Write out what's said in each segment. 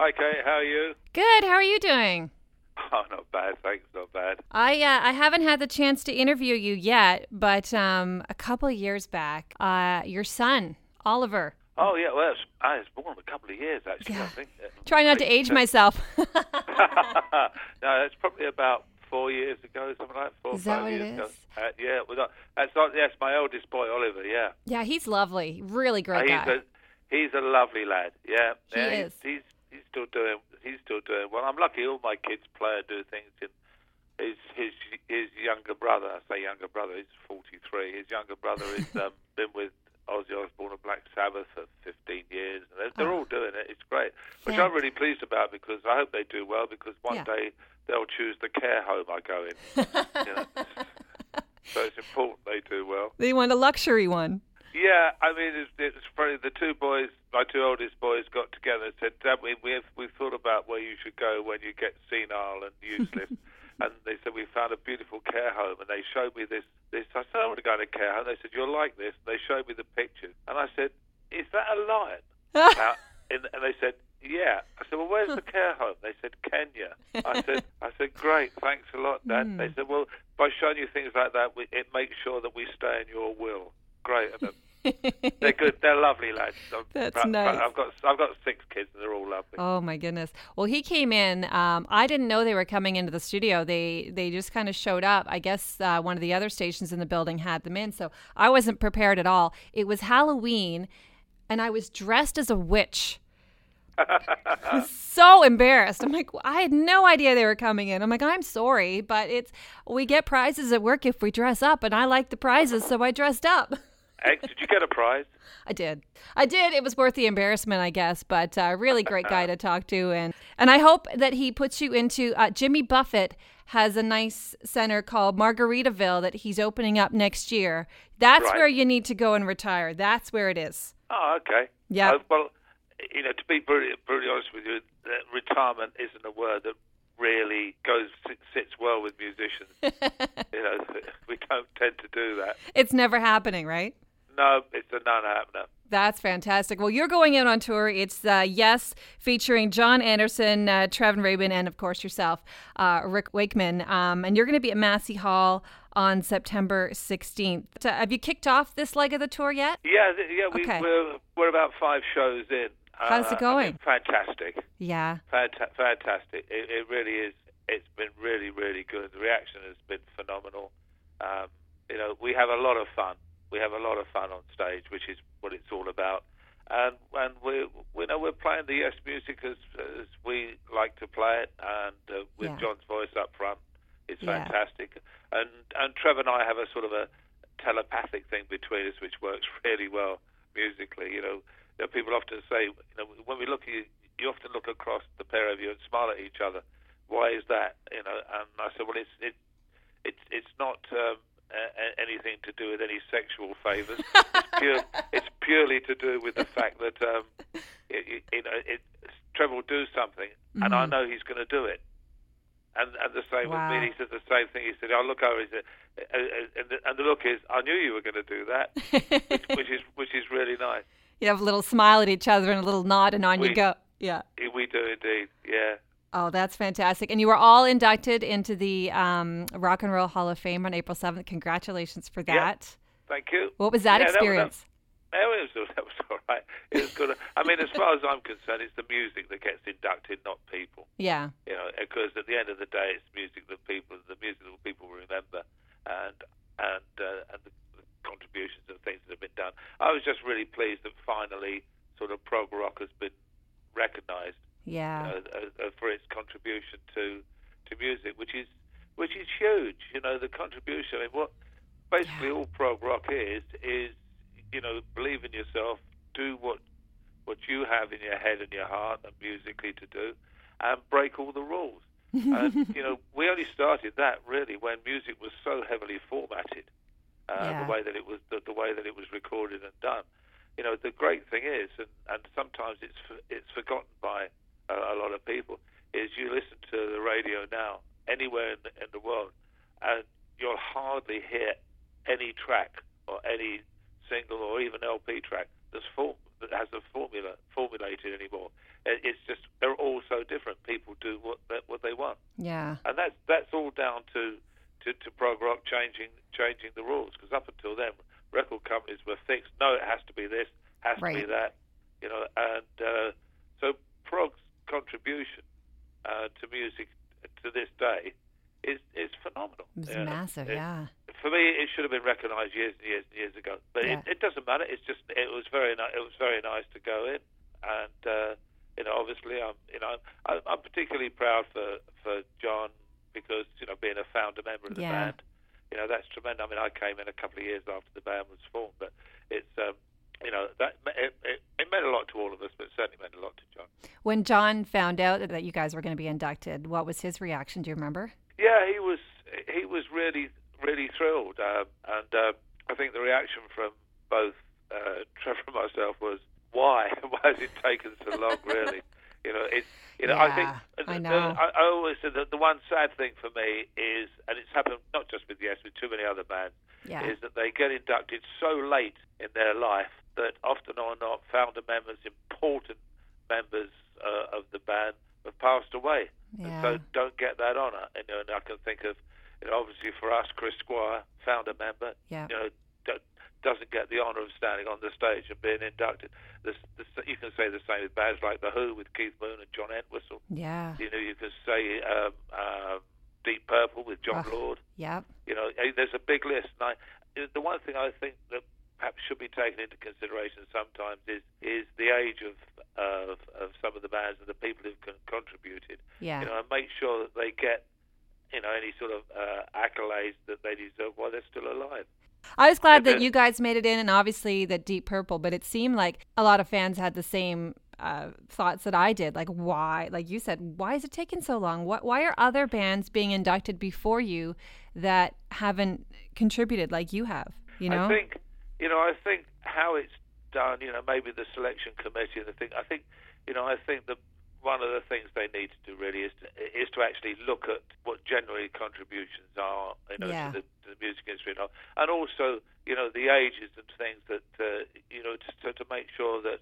Hi, Kate. How are you? Good. How are you doing? Oh, not bad. Thanks. Not bad. I haven't had the chance to interview you yet, but a couple of years back, your son, Oliver. Oh, yeah. Well, it's more than a couple of years, actually, yeah. I think. Try not to age myself. No, it's probably about 4 years ago, something like that. Is that what it is? Yeah. That's my oldest boy, Oliver, yeah. Yeah, he's lovely. Really great guy. He's a lovely lad, yeah. He is. He's still doing well. I'm lucky all my kids play and do things. And his younger brother, I say younger brother, he's 43. His younger brother has been with Ozzy Osbourne and Black Sabbath for 15 years. They're all doing it. It's great, which I'm really pleased about because I hope they do well because one day they'll choose the care home I go in. You know? So it's important they do well. They want a luxury one. Yeah, I mean, it's funny. The two boys, my two oldest boys, got together and said, Dad, we've thought about where you should go when you get senile and useless. And they said, we found a beautiful care home. And they showed me this. I said, I want to go to a care home. They said, you'll like this. And they showed me the picture. And I said, is that a lion? And they said, yeah. I said, well, where's the care home? They said, Kenya. I said, great. Thanks a lot, Dad. They said, well, by showing you things like that, it makes sure that we stay in your will. Great. They're good. They're lovely lads. That's nice. I've got six kids and they're all lovely. Oh my goodness. Well, he came in. I didn't know they were coming into the studio. They just kind of showed up. I guess one of the other stations in the building had them in, so I wasn't prepared at all. It was Halloween, and I was dressed as a witch. I was so embarrassed. I'm like, I had no idea they were coming in. I'm like, I'm sorry, but we get prizes at work if we dress up, and I like the prizes, so I dressed up. Did you get a prize? I did. It was worth the embarrassment, I guess, but a really great guy to talk to. And I hope that he puts you into Jimmy Buffett has a nice center called Margaritaville that he's opening up next year. That's right. Where you need to go and retire. That's where it is. Oh, okay. Yeah. Well, you know, to be brutally honest with you, retirement isn't a word that really sits well with musicians. You know, we don't tend to do that. It's never happening, right? No, it's a non-happener. That's fantastic. Well, you're going in on tour. It's Yes, featuring John Anderson, Trevin Rabin, and of course yourself, Rick Wakeman. And you're going to be at Massey Hall on September 16th. Have you kicked off this leg of the tour yet? Yeah, we're about 5 shows in. How's it going? I mean, fantastic. Yeah. Fantastic. It really is. It's been really, really good. The reaction has been phenomenal. You know, we have a lot of fun. We have a lot of fun on stage, which is what it's all about. And we're playing the Yes music as we like to play it, and with John's voice up front, it's fantastic. And Trevor and I have a sort of a telepathic thing between us, which works really well musically. You know. You know, people often say, you know, when we look at you, you often look across the pair of you and smile at each other. Why is that? You know, and I said, well, it's not anything to do with any sexual favors. It's purely to do with the fact that Trevor will do something, and I know he's going to do it. And the same with me. He said the same thing. He said, "I look over." He said, and the look is, "I knew you were going to do that," which is really nice. You have a little smile at each other and a little nod, and you go. Yeah. We do indeed, yeah. Oh, that's fantastic. And you were all inducted into the Rock and Roll Hall of Fame on April 7th. Congratulations for that. Yeah. Thank you. What was that experience? That was all right. It was good. I mean, as far as I'm concerned, it's the music that gets inducted, not people. Yeah. You know, because at the end of the day, it's the music that people remember, and the contributions and things that have been done. I was just really pleased that finally sort of prog rock has been recognised for its contribution to music, which is huge. You know, the contribution. I mean, what basically all prog rock is, you know, believe in yourself, do what you have in your head and your heart and musically to do, and break all the rules. And, you know, we only started that really when music was so heavily formatted. The way that it was recorded and done. You know, the great thing is, and sometimes it's forgotten by a lot of people, is you listen to the radio now anywhere in the world, and you'll hardly hear any track or any single or even LP track that has a formulated anymore. It's just they're all so different. People do what they want. Yeah. And that's all down to prog rock changing the rules, because up until then, record companies were fixed. No, it has to be this, has to be that, you know. And so prog's contribution to music to this day is phenomenal. It's massive, For me, it should have been recognised years and years and years ago. But it doesn't matter. It's just it was very nice to go in, and you know, obviously, I'm particularly proud for John, because, you know, being a founder member of the band, you know, that's tremendous. I mean, I came in a couple of years after the band was formed, but it's you know, that it meant a lot to all of us, but it certainly meant a lot to John. When John found out that you guys were going to be inducted, what was his reaction? Do you remember? Yeah, he was really, really thrilled, and I think the reaction from both Trevor and myself was, "Why? Why has it taken so long?" Really, you know, it's, you know, I always said that the one sad thing for me is, and it's happened not just with Yes, with too many other bands, is that they get inducted so late in their life that often or not, founder members, important members of the band, have passed away, and so don't get that honour. And, you know, and I can think of, you know, obviously for us, Chris Squire, founder member, you know, doesn't get the honour of standing on the stage and being inducted. You can say the same with bands like The Who, with Keith Moon and John Entwistle. Yeah. You know, you can say Deep Purple with John Lord. Yeah. You know, there's a big list. And the one thing I think that perhaps should be taken into consideration sometimes is the age of some of the bands and the people who've contributed. Yeah. You know, and make sure that they get, you know, any sort of accolades that they deserve while they're still alive. I was glad that you guys made it in, and obviously that Deep Purple, but it seemed like a lot of fans had the same thoughts that I did. Like, why? Like you said, why is it taking so long? Why are other bands being inducted before you that haven't contributed like you have, you know? I think how it's done, you know, maybe the selection committee and the thing. I think the one of the things they need to do really is to actually look at what generally contributions are, you know, to the music industry, and also, you know, the ages and things that you know, to make sure that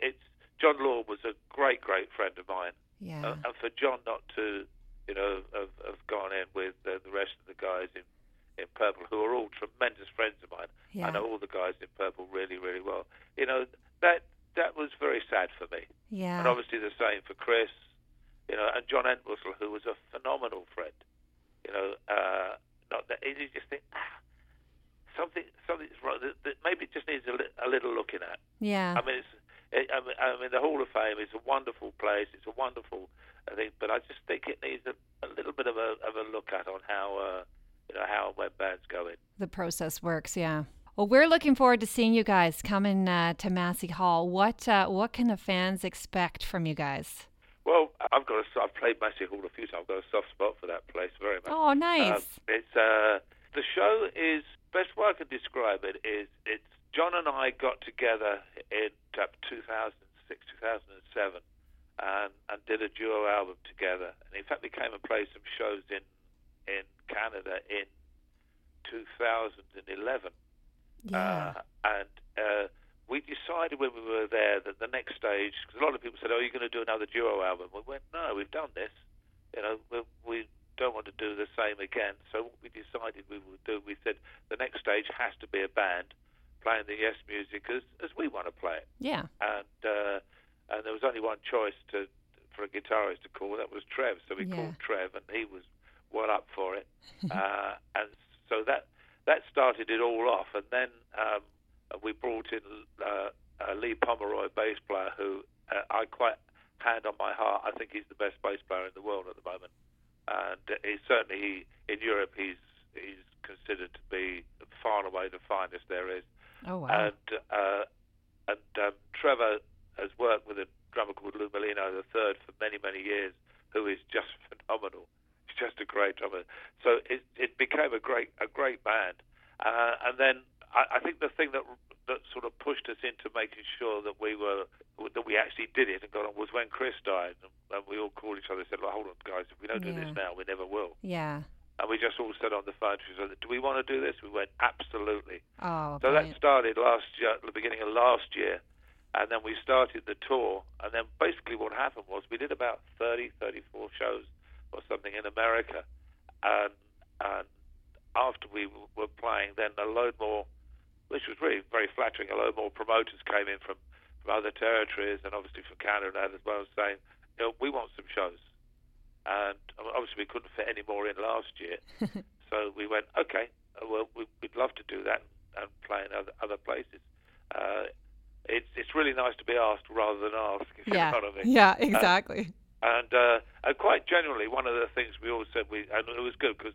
it's John Lord was a great friend of mine, and for John not to, you know, have gone in with the rest of the guys in Purple, who are all tremendous friends of mine. I know all the guys in Purple really, really well. You know, that was very sad for me. Yeah. And obviously the same for Chris, you know, and John Entwistle, who was a phenomenal friend. You know, you just think, something's wrong, that maybe it just needs a little looking at. Yeah. I mean, the Hall of Fame is a wonderful place. It's a wonderful, I think, but I just think it needs a little bit of a look at on how. You know, how and when bands go in. The process works, yeah. Well, we're looking forward to seeing you guys coming to Massey Hall. What can the fans expect from you guys? Well, I've played Massey Hall a few times. I've got a soft spot for that place very much. Oh, nice. It's the show is, best way I can describe it is, it's John and I got together in 2006, 2007 and did a duo album together. And in fact, we came and played some shows in Canada in 2011. We decided when we were there that the next stage, because a lot of people said, "Oh, you're going to do another duo album?" We went, "No, we've done this. You know, we don't want to do the same again." So what we decided we would do, we said, the next stage has to be a band playing the Yes music as we want to play it. Yeah. And there was only one choice for a guitarist to call. That was Trev. So we called Trev, and he was well up for it, and so that started it all off. And then we brought in Lee Pomeroy, bass player, who I quite, hand on my heart, I think he's the best bass player in the world at the moment, and certainly in Europe he's considered to be far and away the finest there is. Oh wow! And Trevor has worked with a drummer called Lou Melino III for many years, who is just phenomenal. Just a great drummer. So it became a great band, and then I think the thing that sort of pushed us into making sure that we actually did it and got on was when Chris died, and we all called each other and said, "Well, hold on, guys, if we don't do this now, we never will." Yeah. And we just all said on the phone, she said, "Do we want to do this?" We went, "Absolutely." Oh. So that started the beginning of last year, And then we started the tour, and then basically what happened was we did about 30, 34 shows or something in America, and after we were playing, then a load more, which was really very flattering, a load more promoters came in from other territories and obviously from Canada and that as well, saying, you know, we want some shows. And obviously we couldn't fit any more in last year, so we went, okay, well, we'd love to do that and play in other places. It's really nice to be asked rather than asked, if yeah. you know what I mean. Yeah, exactly. And quite generally, one of the things we all said, and it was good because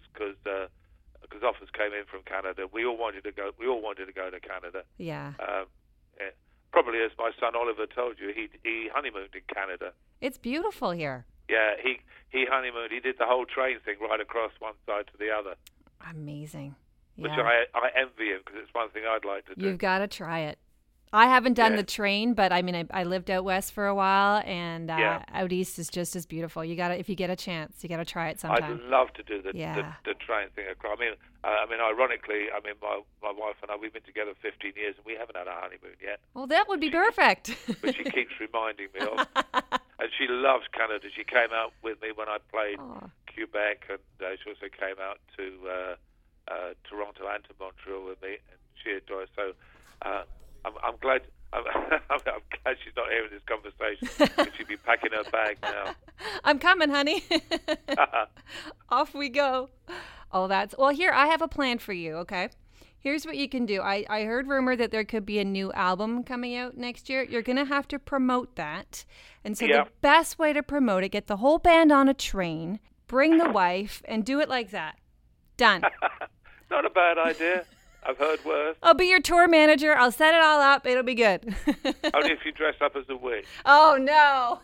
offers came in from Canada. We all wanted to go to Canada. Yeah. Yeah. Probably as my son Oliver told you, he honeymooned in Canada. It's beautiful here. Yeah, he honeymooned. He did the whole train thing right across one side to the other. Amazing. Yeah. Which I envy him because it's one thing I'd like to do. You've got to try it. I haven't done the train, but I mean, I lived out west for a while, and out east is just as beautiful. You gotta, if you get a chance, you gotta try it sometime. I'd love to do the train thing across. I mean, ironically, I mean, my wife and I, we've been together 15 years, and we haven't had a honeymoon yet. Well, that would be perfect. But she keeps reminding me of, and she loves Canada. She came out with me when I played Quebec, and she also came out to Toronto and to Montreal with me, and she adores so. I'm glad she's not here in this conversation. She'd be packing her bag now. I'm coming, honey. Off we go. Oh, that's... Well, here, I have a plan for you, okay? Here's what you can do. I heard rumor that there could be a new album coming out next year. You're going to have to promote that. And so the best way to promote it, get the whole band on a train, bring the wife, and do it like that. Done. Not a bad idea. I've heard worse. I'll be your tour manager. I'll set it all up. It'll be good. Only if you dress up as a witch. Oh, no.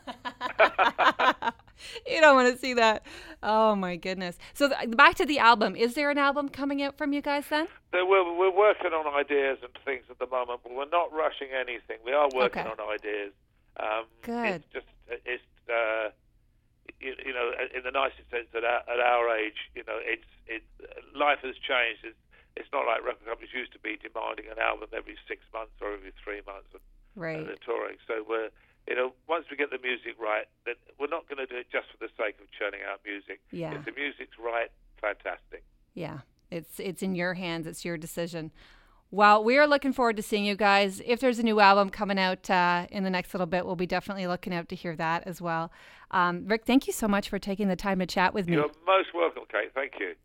You don't want to see that. Oh, my goodness. So back to the album. Is there an album coming out from you guys then? So we're working on ideas and things at the moment, but we're not rushing anything. We are working on ideas. Good. It's just, you know, in the nicest sense, at our age, you know, life has changed. It's not like record companies used to be demanding an album every 6 months or every 3 months and the touring. So we're, you know, once we get the music right, then we're not going to do it just for the sake of churning out music. Yeah. If the music's right, fantastic. Yeah, it's in your hands. It's your decision. Well, we are looking forward to seeing you guys. If there's a new album coming out in the next little bit, we'll be definitely looking out to hear that as well. Rick, thank you so much for taking the time to chat with me. You're most welcome, Kate. Thank you.